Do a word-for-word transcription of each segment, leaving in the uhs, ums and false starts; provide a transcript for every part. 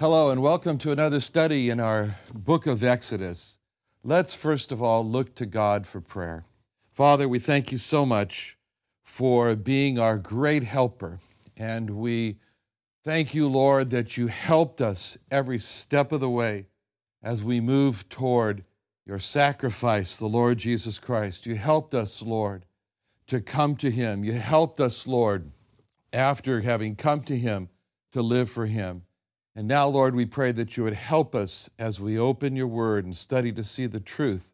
Hello and welcome to another study in our book of Exodus. Let's first of all look to God for prayer. Father, we thank you so much for being our great helper. And we thank you, Lord, that you helped us every step of the way as we move toward your sacrifice, the Lord Jesus Christ. You helped us, Lord, to come to him. You helped us, Lord, after having come to him, to live for him. And now, Lord, we pray that you would help us as we open your word and study to see the truth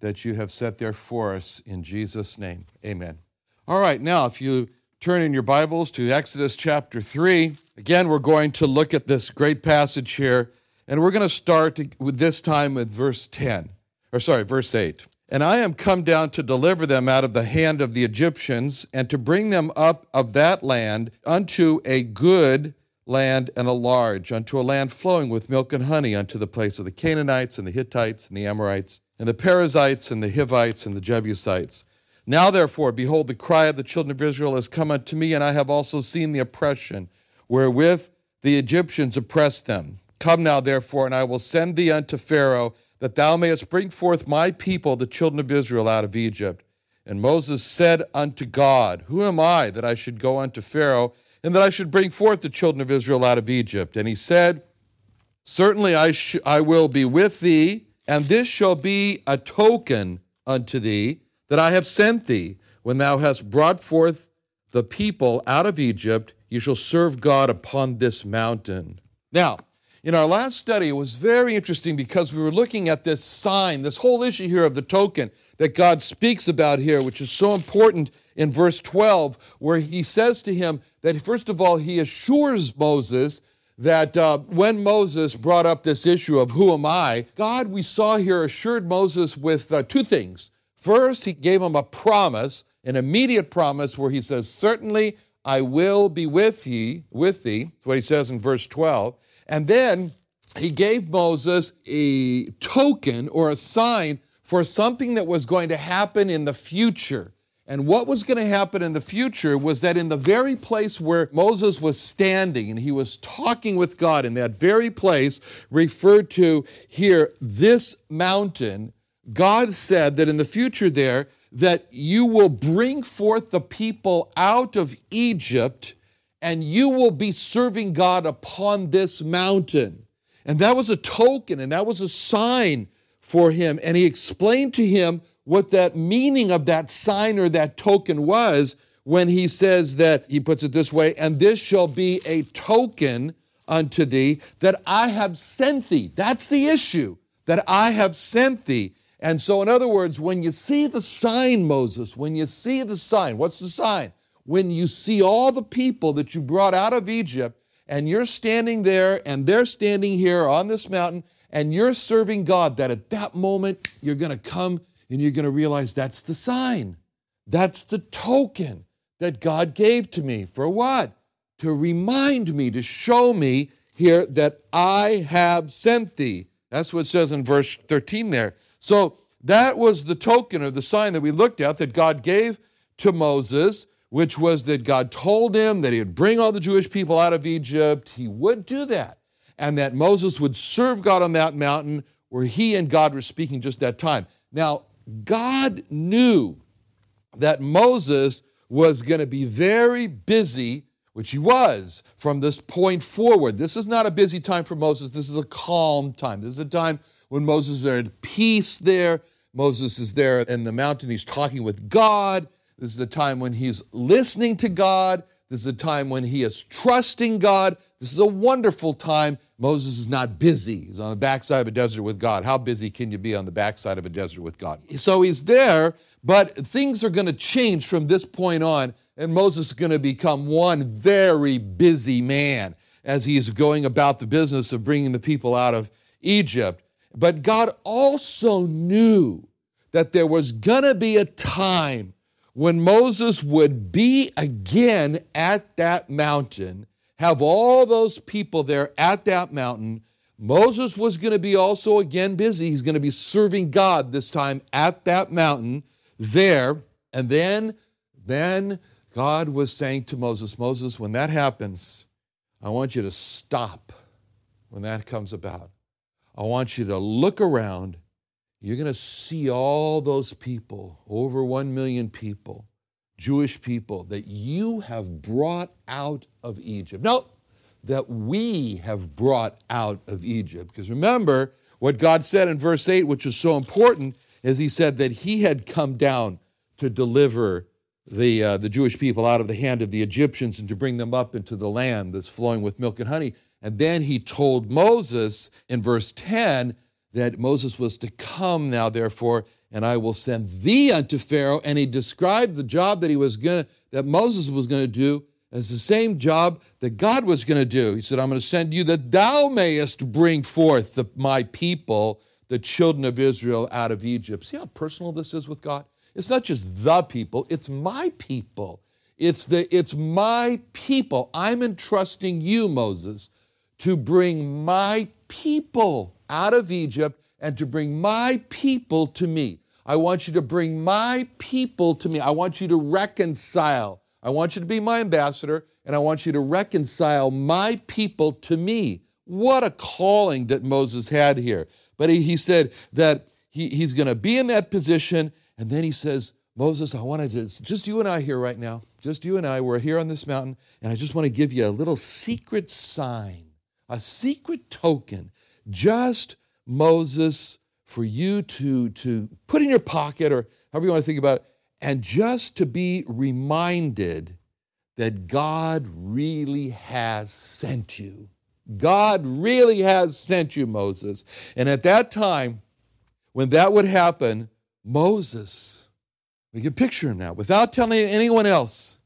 that you have set there for us in Jesus' name. Amen. All right, now, if you turn in your Bibles to Exodus chapter three, again, we're going to look at this great passage here, and we're going to start with this time with verse ten, or sorry, verse eight. And I am come down to deliver them out of the hand of the Egyptians and to bring them up of that land unto a good land and a large, unto a land flowing with milk and honey, unto the place of the Canaanites and the Hittites and the Amorites and the Perizzites and the Hivites and the Jebusites. Now therefore, behold, the cry of the children of Israel has come unto me, and I have also seen the oppression wherewith the Egyptians oppressed them. Come now therefore, and I will send thee unto Pharaoh, that thou mayest bring forth my people, the children of Israel, out of Egypt. And Moses said unto God, Who am I that I should go unto Pharaoh, and that I should bring forth the children of Israel out of Egypt? And he said, Certainly I, sh- I will be with thee, and this shall be a token unto thee, that I have sent thee. When thou hast brought forth the people out of Egypt, you shall serve God upon this mountain. Now, in our last study, it was very interesting because we were looking at this sign, this whole issue here of the token that God speaks about here, which is so important in verse twelve, where he says to him that, first of all, he assures Moses that uh, when Moses brought up this issue of who am I, God, we saw here, assured Moses with uh, two things. First, he gave him a promise, an immediate promise, where he says, Certainly I will be with thee, with thee, what he says in verse twelve. And then he gave Moses a token or a sign for something that was going to happen in the future. And what was going to happen in the future was that in the very place where Moses was standing and he was talking with God, in that very place referred to here, this mountain, God said that in the future there, that you will bring forth the people out of Egypt and you will be serving God upon this mountain. And that was a token and that was a sign for him. And he explained to him what that meaning of that sign or that token was when he says that, he puts it this way, and this shall be a token unto thee that I have sent thee. That's the issue, that I have sent thee. And so in other words, when you see the sign, Moses, when you see the sign, what's the sign? When you see all the people that you brought out of Egypt and you're standing there and they're standing here on this mountain and you're serving God, that at that moment you're going to come and you're going to realize that's the sign. That's the token that God gave to me. For what? To remind me, to show me here that I have sent thee. That's what it says in verse thirteen there. So that was the token or the sign that we looked at that God gave to Moses, which was that God told him that he would bring all the Jewish people out of Egypt. He would do that. And that Moses would serve God on that mountain where he and God were speaking just that time. Now, God knew that Moses was going to be very busy which he was from this point forward. This is not a busy time for Moses. This is a calm time. This is a time when Moses is at peace there. Moses is there in the mountain. He's talking with God. This is a time when he's listening to God. This is a time when he is trusting God. This is a wonderful time. Moses is not busy. He's on the backside of a desert with God. How busy can you be on the backside of a desert with God? So he's there, but things are going to change from this point on, and Moses is going to become one very busy man as he's going about the business of bringing the people out of Egypt. But God also knew that there was going to be a time when Moses would be again at that mountain, have all those people there at that mountain. Moses was going to be also again busy. He's going to be serving God this time at that mountain there. And then, then God was saying to Moses, Moses, when that happens, I want you to stop when that comes about. I want you to look around. You're going to see all those people, over one million people, Jewish people that you have brought out of Egypt. No, that we have brought out of Egypt. Because remember what God said in verse eight, which is so important, is he said that he had come down to deliver the, uh, the Jewish people out of the hand of the Egyptians and to bring them up into the land that's flowing with milk and honey. And then he told Moses in verse ten that Moses was to come now, therefore, and I will send thee unto Pharaoh. And he described the job that he was gonna, that Moses was gonna do as the same job that God was gonna do. He said, I'm gonna send you that thou mayest bring forth the, my people, the children of Israel, out of Egypt. See how personal this is with God? It's not just the people, it's my people. It's, the, it's my people. I'm entrusting you, Moses, to bring my people out of Egypt and to bring my people to me. I want you to bring my people to me. I want you to reconcile. I want you to be my ambassador, and I want you to reconcile my people to me. What a calling that Moses had here. But he, he said that he, he's going to be in that position, and then he says, Moses, I want to just, just you and I here right now, just you and I, we're here on this mountain, and I just want to give you a little secret sign, a secret token, just Moses, for you to, to put in your pocket or however you want to think about it, and just to be reminded that God really has sent you. God really has sent you, Moses. And at that time, when that would happen, Moses, we can picture him now, without telling anyone else.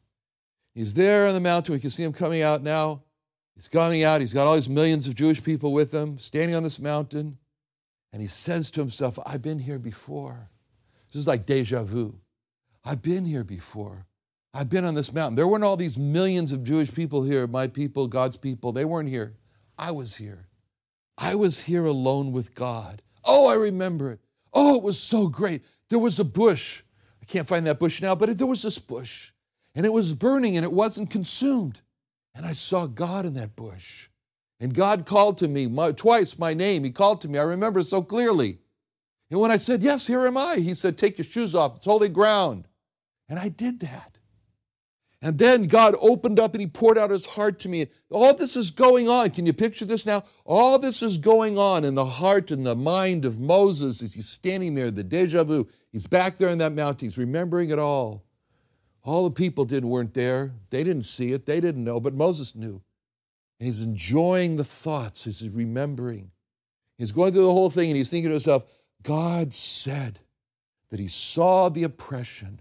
He's there on the mountain. We can see him coming out now. He's coming out, he's got all these millions of Jewish people with him, standing on this mountain, and he says to himself, I've been here before. This is like deja vu. I've been here before. I've been on this mountain. There weren't all these millions of Jewish people here, my people, God's people. They weren't here. I was here. I was here alone with God. Oh, I remember it. Oh, it was so great. There was a bush. I can't find that bush now, but there was this bush, and it was burning, and it wasn't consumed. And I saw God in that bush. And God called to me my, twice my name. He called to me. I remember so clearly. And when I said, yes, here am I, he said, take your shoes off. It's holy ground. And I did that. And then God opened up and he poured out his heart to me. All this is going on. Can you picture this now? All this is going on in the heart and the mind of Moses as he's standing there, the deja vu. He's back there in that mountain. He's remembering it all. All the people didn't weren't there. They didn't see it. They didn't know, but Moses knew. And he's enjoying the thoughts. He's remembering. He's going through the whole thing, and he's thinking to himself, God said that he saw the oppression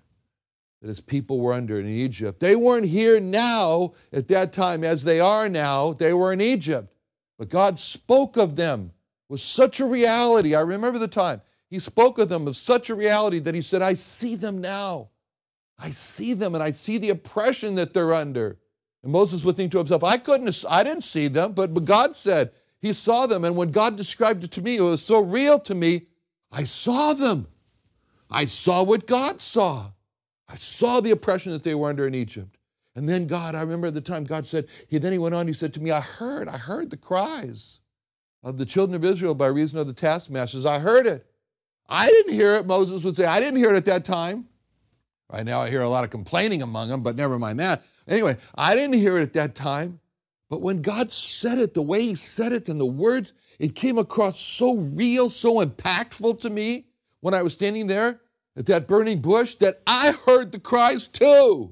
that his people were under in Egypt. They weren't here now at that time as they are now. They were in Egypt. But God spoke of them with such a reality. I remember the time. He spoke of them with such a reality that he said, I see them now. I see them, and I see the oppression that they're under. And Moses would think to himself, I couldn't, I didn't see them, but, but God said he saw them. And when God described it to me, it was so real to me, I saw them. I saw what God saw. I saw the oppression that they were under in Egypt. And then God, I remember at the time, God said, he then he went on, he said to me, I heard, I heard the cries of the children of Israel by reason of the taskmasters. I heard it. I didn't hear it, Moses would say. I didn't hear it at that time. Right now I hear a lot of complaining among them, but never mind that. Anyway, I didn't hear it at that time, but when God said it, the way he said it and the words, it came across so real, so impactful to me when I was standing there at that burning bush that I heard the cries too,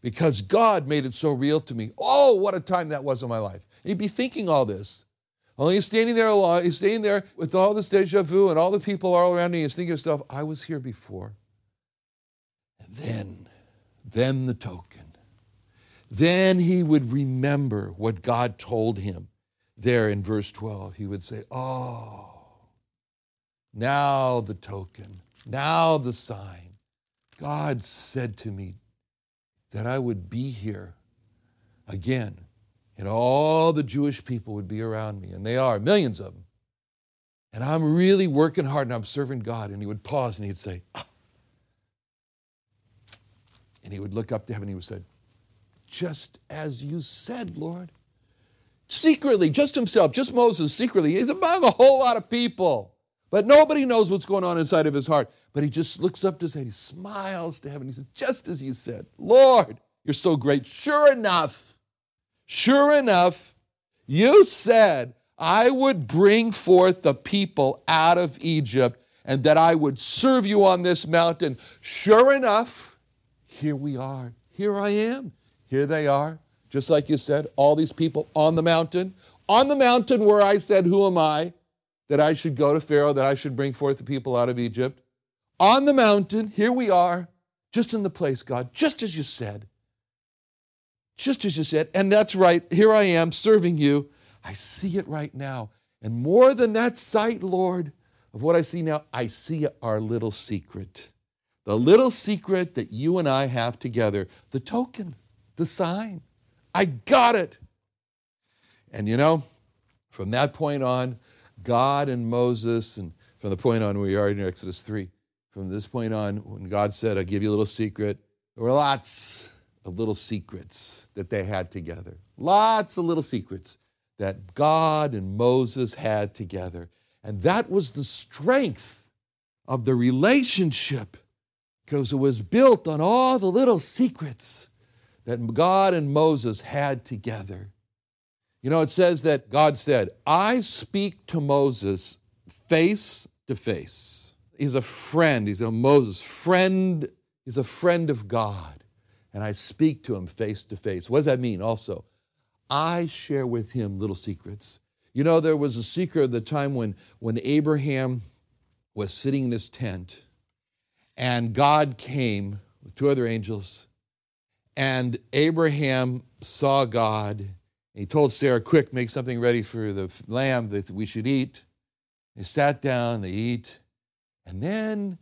because God made it so real to me. Oh, what a time that was in my life. And you'd be thinking all this. Only he's standing there alone, he's standing there with all this deja vu and all the people all around him. He's thinking to himself, I was here before. And then, then the token. Then he would remember what God told him there in verse twelve. He would say, oh, now the token, now the sign. God said to me that I would be here again. And all the Jewish people would be around me, and they are, millions of them. And I'm really working hard, and I'm serving God. And he would pause, and he'd say, ah. And he would look up to heaven, and he would say, just as you said, Lord. Secretly, just himself, just Moses, secretly. He's among a whole lot of people, but nobody knows what's going on inside of his heart. But he just looks up to his head, he smiles to heaven, he says, just as you said, Lord, you're so great, sure enough. Sure enough, you said I would bring forth the people out of Egypt and that I would serve you on this mountain. Sure enough, here we are. Here I am. Here they are. Just like you said, all these people on the mountain. On the mountain where I said, who am I? That I should go to Pharaoh, that I should bring forth the people out of Egypt. On the mountain, here we are, just in the place, God, just as you said. Just as you said, and that's right, here I am serving you. I see it right now. And more than that sight, Lord, of what I see now, I see our little secret. The little secret that you and I have together. The token, the sign. I got it. And you know, from that point on, God and Moses, and from the point on we are in Exodus three, from this point on, when God said, I'll give you a little secret, there were lots of little secrets that they had together. Lots of little secrets that God and Moses had together. And that was the strength of the relationship, because it was built on all the little secrets that God and Moses had together. You know, it says that God said, I speak to Moses face to face. He's a friend, he's a Moses friend, he's a friend of God. And I speak to him face to face. What does that mean also? I share with him little secrets. You know, there was a secret at the time when, when Abraham was sitting in his tent and God came with two other angels and Abraham saw God. He told Sarah, quick, make something ready for the lamb that we should eat. They sat down, they eat. And then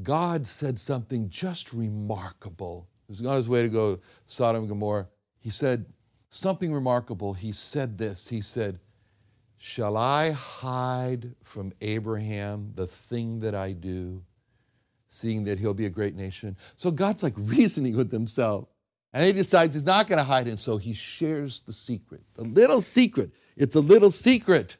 God said something just remarkable. He was on his way to go to Sodom and Gomorrah. He said something remarkable. He said this. He said, shall I hide from Abraham the thing that I do, seeing that he'll be a great nation? So God's like reasoning with himself. And he decides he's not going to hide it. And so he shares the secret, the little secret. It's a little secret.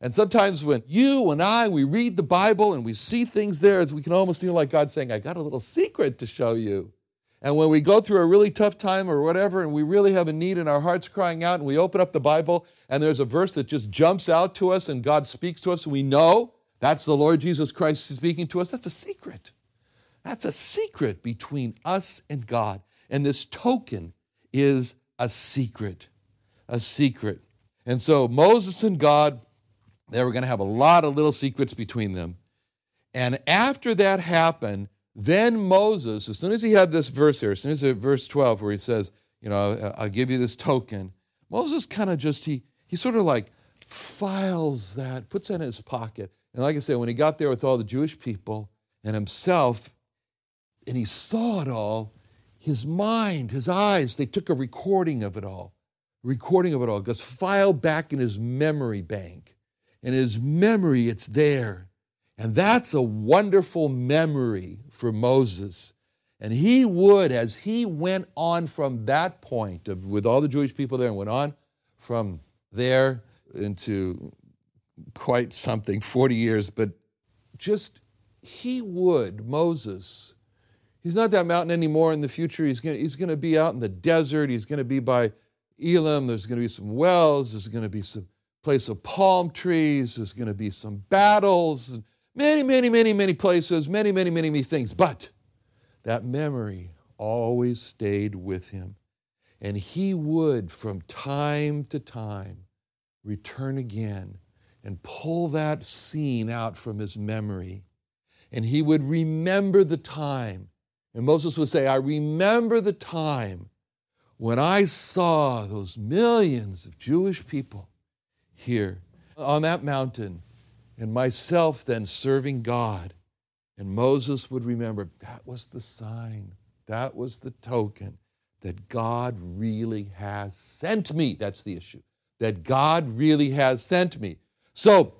And sometimes when you and I, we read the Bible and we see things there, we can almost feel like God's saying, I got a little secret to show you. And when we go through a really tough time or whatever, and we really have a need and our heart's crying out, and we open up the Bible, and there's a verse that just jumps out to us, and God speaks to us, and we know that's the Lord Jesus Christ speaking to us. That's a secret. That's a secret between us and God. And this token is a secret, a secret. And so Moses and God, they were going to have a lot of little secrets between them. And after that happened, then Moses, as soon as he had this verse here, as soon as verse twelve where he says, you know, I'll give you this token, Moses kind of just, he he sort of like files that, puts that in his pocket. And like I said, when he got there with all the Jewish people and himself, and he saw it all, his mind, his eyes, they took a recording of it all. Recording of it all. It gets filed back in his memory bank. And in his memory, it's there. And that's a wonderful memory for Moses. And he would, as he went on from that point, of, with all the Jewish people there, and went on from there into quite something, forty years, but just he would, Moses, He's not that mountain anymore. In the future, he's going he's going to be out in the desert. He's going to be by Elim. There's going to be some wells. There's going to be some place of palm trees. There's going to be some battles. Many, many, many, many places. Many, many, many, many things. But that memory always stayed with him. And he would, from time to time, return again and pull that scene out from his memory. And he would remember the time. And Moses would say, I remember the time when I saw those millions of Jewish people here on that mountain, and myself then serving God. And Moses would remember, that was the sign, that was the token that God really has sent me. That's the issue, that God really has sent me. So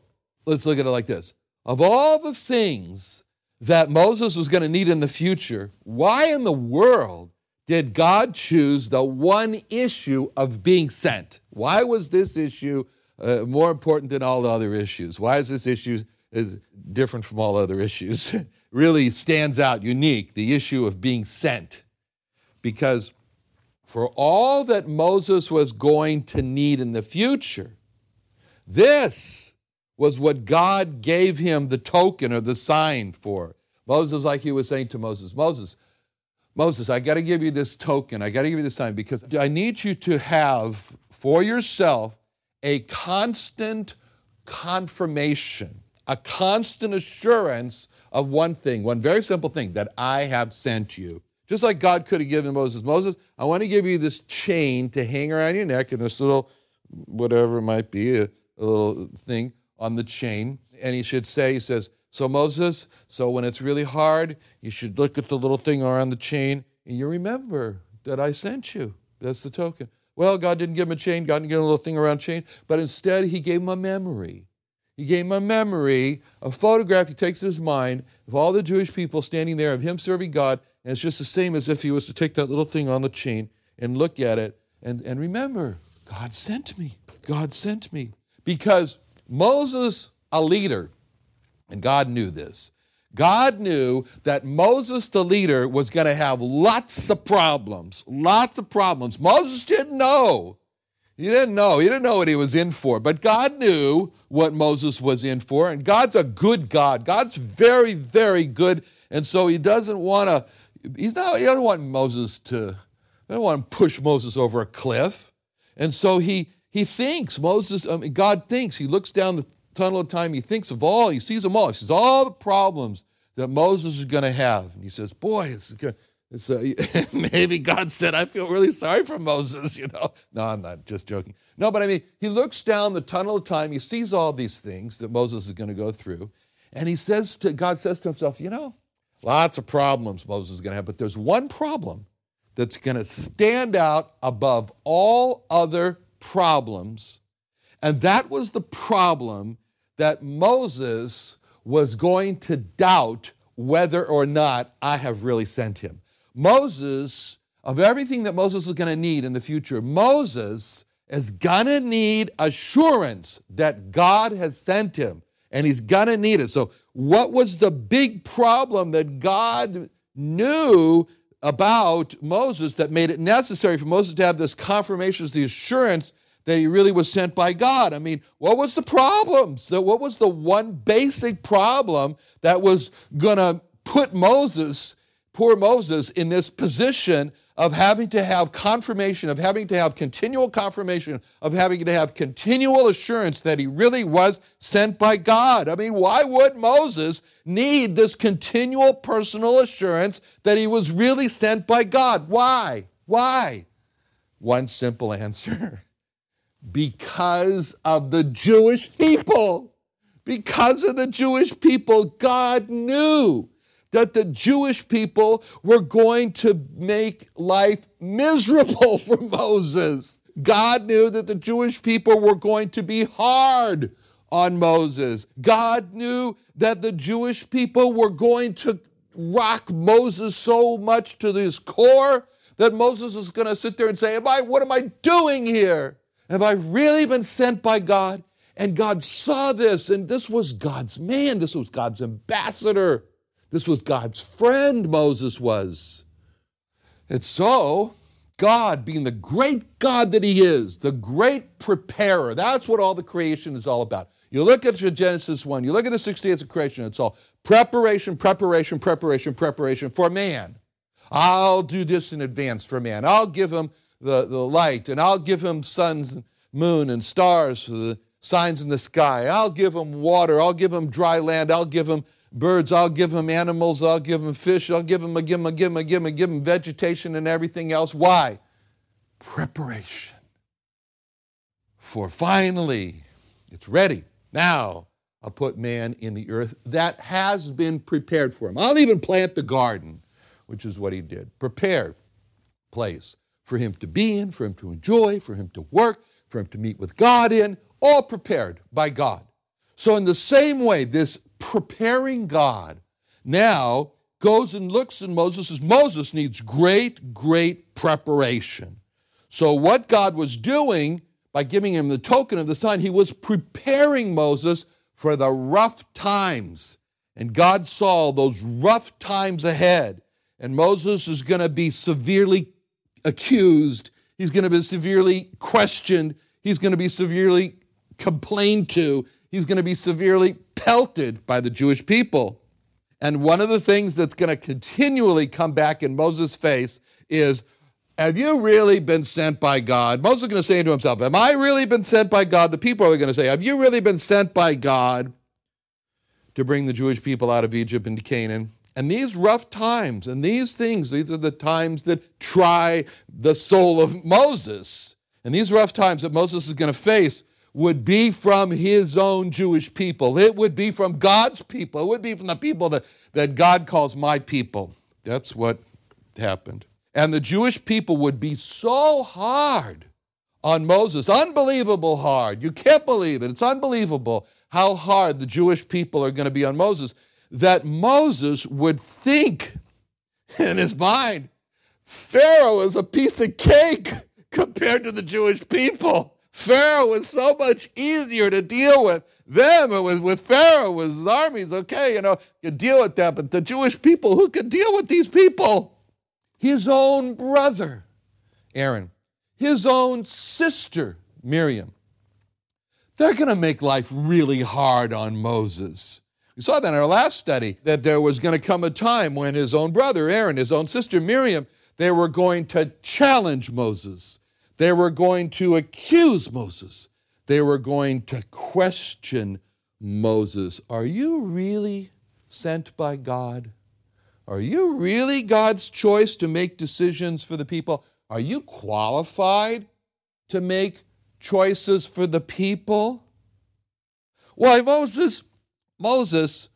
let's look at it like this. Of all the things that Moses was going to need in the future, why in the world did God choose the one issue of being sent? Why was this issue uh, more important than all the other issues? Why is this issue is different from all other issues? Really stands out, unique, the issue of being sent. Because for all that Moses was going to need in the future, this was what God gave him the token or the sign for. Moses, like he was saying to Moses, Moses, Moses, I got to give you this token. I got to give you this sign because I need you to have for yourself a constant confirmation, a constant assurance of one thing, one very simple thing, that I have sent you. Just like God could have given Moses, Moses, I want to give you this chain to hang around your neck and this little, whatever it might be, a, a little thing on the chain. And he should say, he says, so Moses, so when it's really hard, you should look at the little thing around the chain and you remember that I sent you. That's the token. Well, God didn't give him a chain. God didn't give him a little thing around chain, but instead he gave him a memory. He gave him a memory, a photograph he takes in his mind of all the Jewish people standing there, of him serving God. And it's just the same as if he was to take that little thing on the chain and look at it and, and remember, God sent me. God sent me. Because Moses, a leader, and God knew this. God knew that Moses, the leader, was going to have lots of problems, lots of problems. Moses didn't know. He didn't know. He didn't know what he was in for. But God knew what Moses was in for. And God's a good God. God's very, very good. And so he doesn't want to, he's not, he doesn't want Moses to, he doesn't want to push Moses over a cliff. And so he, he thinks, Moses, um, God thinks, he looks down the tunnel of time, he thinks of all, he sees them all. He sees all the problems that Moses is going to have. And he says, boy, it's good. It's, uh, maybe God said, I feel really sorry for Moses, you know. No, I'm not, just joking. No, but I mean, he looks down the tunnel of time, he sees all these things that Moses is going to go through, and he says to, God says to himself, you know, lots of problems Moses is going to have, but there's one problem that's going to stand out above all other problems, and that was the problem that Moses was going to doubt whether or not I have really sent him. Moses, of everything that Moses is going to need in the future, Moses is going to need assurance that God has sent him, and he's going to need it. So what was the big problem that God knew about Moses that made it necessary for Moses to have this confirmation, the assurance that he really was sent by God? I mean, what was the problem? So what was the one basic problem that was going to put Moses, poor Moses, in this position of having to have confirmation, of having to have continual confirmation, of having to have continual assurance that he really was sent by God? I mean, why would Moses need this continual personal assurance that he was really sent by God? Why? Why? One simple answer. Because of the Jewish people. Because of the Jewish people, God knew that the Jewish people were going to make life miserable for Moses. God knew that the Jewish people were going to be hard on Moses. God knew that the Jewish people were going to rock Moses so much to his core that Moses was going to sit there and say, am I, what am I doing here? Have I really been sent by God? And God saw this, and this was God's man. This was God's ambassador. This was God's friend, Moses was. And so God, being the great God that he is, the great preparer, that's what all the creation is all about. You look at your Genesis one, you look at the six days of creation, it's all preparation, preparation, preparation, preparation for man. I'll do this in advance for man. I'll give him the, the light, and I'll give him suns and moon and stars for the signs in the sky. I'll give him water. I'll give him dry land. I'll give him birds. I'll give him animals. I'll give him fish. I'll give him, I'll give him, I'll give him, I'll give him, I'll give him vegetation and everything else. Why? Preparation. For finally, it's ready. Now, I'll put man in the earth that has been prepared for him. I'll even plant the garden, which is what he did. Prepared place for him to be in, for him to enjoy, for him to work, for him to meet with God in, all prepared by God. So in the same way, this preparing God now goes and looks in Moses as Moses needs great, great preparation. So what God was doing by giving him the token of the sign, he was preparing Moses for the rough times. And God saw those rough times ahead. And Moses is going to be severely accused. He's going to be severely questioned. He's going to be severely complained to. He's going to be severely pelted by the Jewish people. And one of the things that's going to continually come back in Moses' face is, have you really been sent by God? Moses is going to say to himself, am I really been sent by God? The people are going to say, have you really been sent by God to bring the Jewish people out of Egypt into Canaan? And these rough times and these things, these are the times that try the soul of Moses. And these rough times that Moses is going to face would be from his own Jewish people. It would be from God's people. It would be from the people that, that God calls my people. That's what happened. And the Jewish people would be so hard on Moses, unbelievable hard. You can't believe it. It's unbelievable how hard the Jewish people are going to be on Moses, that Moses would think in his mind, Pharaoh is a piece of cake compared to the Jewish people. Pharaoh was so much easier to deal with. Them, it was with Pharaoh, with his armies, okay, you know, you deal with that, but the Jewish people, who could deal with these people? His own brother, Aaron, his own sister, Miriam. They're going to make life really hard on Moses. We saw that in our last study, that there was going to come a time when his own brother, Aaron, his own sister, Miriam, they were going to challenge Moses. They were going to accuse Moses. They were going to question Moses. Are you really sent by God? Are you really God's choice to make decisions for the people? Are you qualified to make choices for the people? Why, Moses... Moses,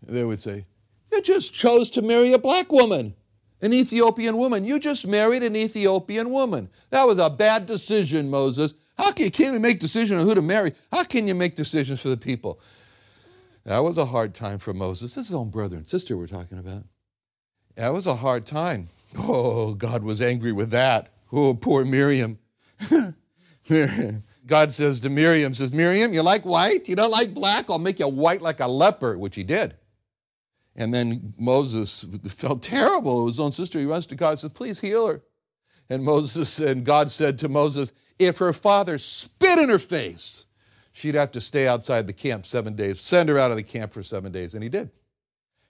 they would say, you just chose to marry a black woman, an Ethiopian woman. You just married an Ethiopian woman. That was a bad decision, Moses. How can you, can you make decisions on who to marry? How can you make decisions for the people? That was a hard time for Moses. This is his own brother and sister we're talking about. That was a hard time. Oh, God was angry with that. Oh, poor Miriam. Miriam. God says to Miriam, says, Miriam, you like white? You don't like black? I'll make you white like a leper, which he did. And then Moses felt terrible. His own sister, he runs to God and says, please heal her. And Moses, and God said to Moses, if her father spit in her face, she'd have to stay outside the camp seven days, send her out of the camp for seven days. And he did.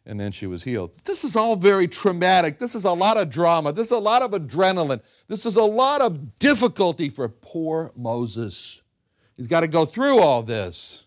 And then she was healed. This is all very traumatic. This is a lot of drama. This is a lot of adrenaline. This is a lot of difficulty for poor Moses. He's got to go through all this.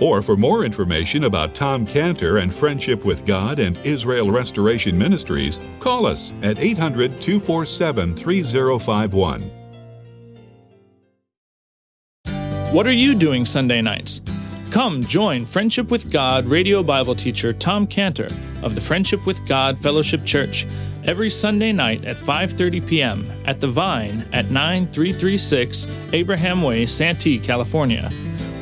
Or for more information about Tom Cantor and Friendship with God and Israel Restoration Ministries, call us at eight hundred two four seven three zero five one. What are you doing Sunday nights? Come join Friendship with God radio Bible teacher Tom Cantor of the Friendship with God Fellowship Church every Sunday night at five thirty p.m. at The Vine at nine three three six Abraham Way, Santee, California.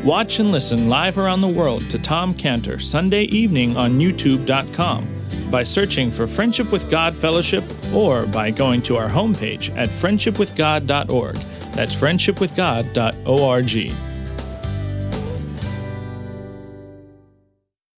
Watch and listen live around the world to Tom Cantor Sunday evening on YouTube dot com by searching for Friendship with God Fellowship or by going to our homepage at friendship with god dot org. That's friendship with god dot org.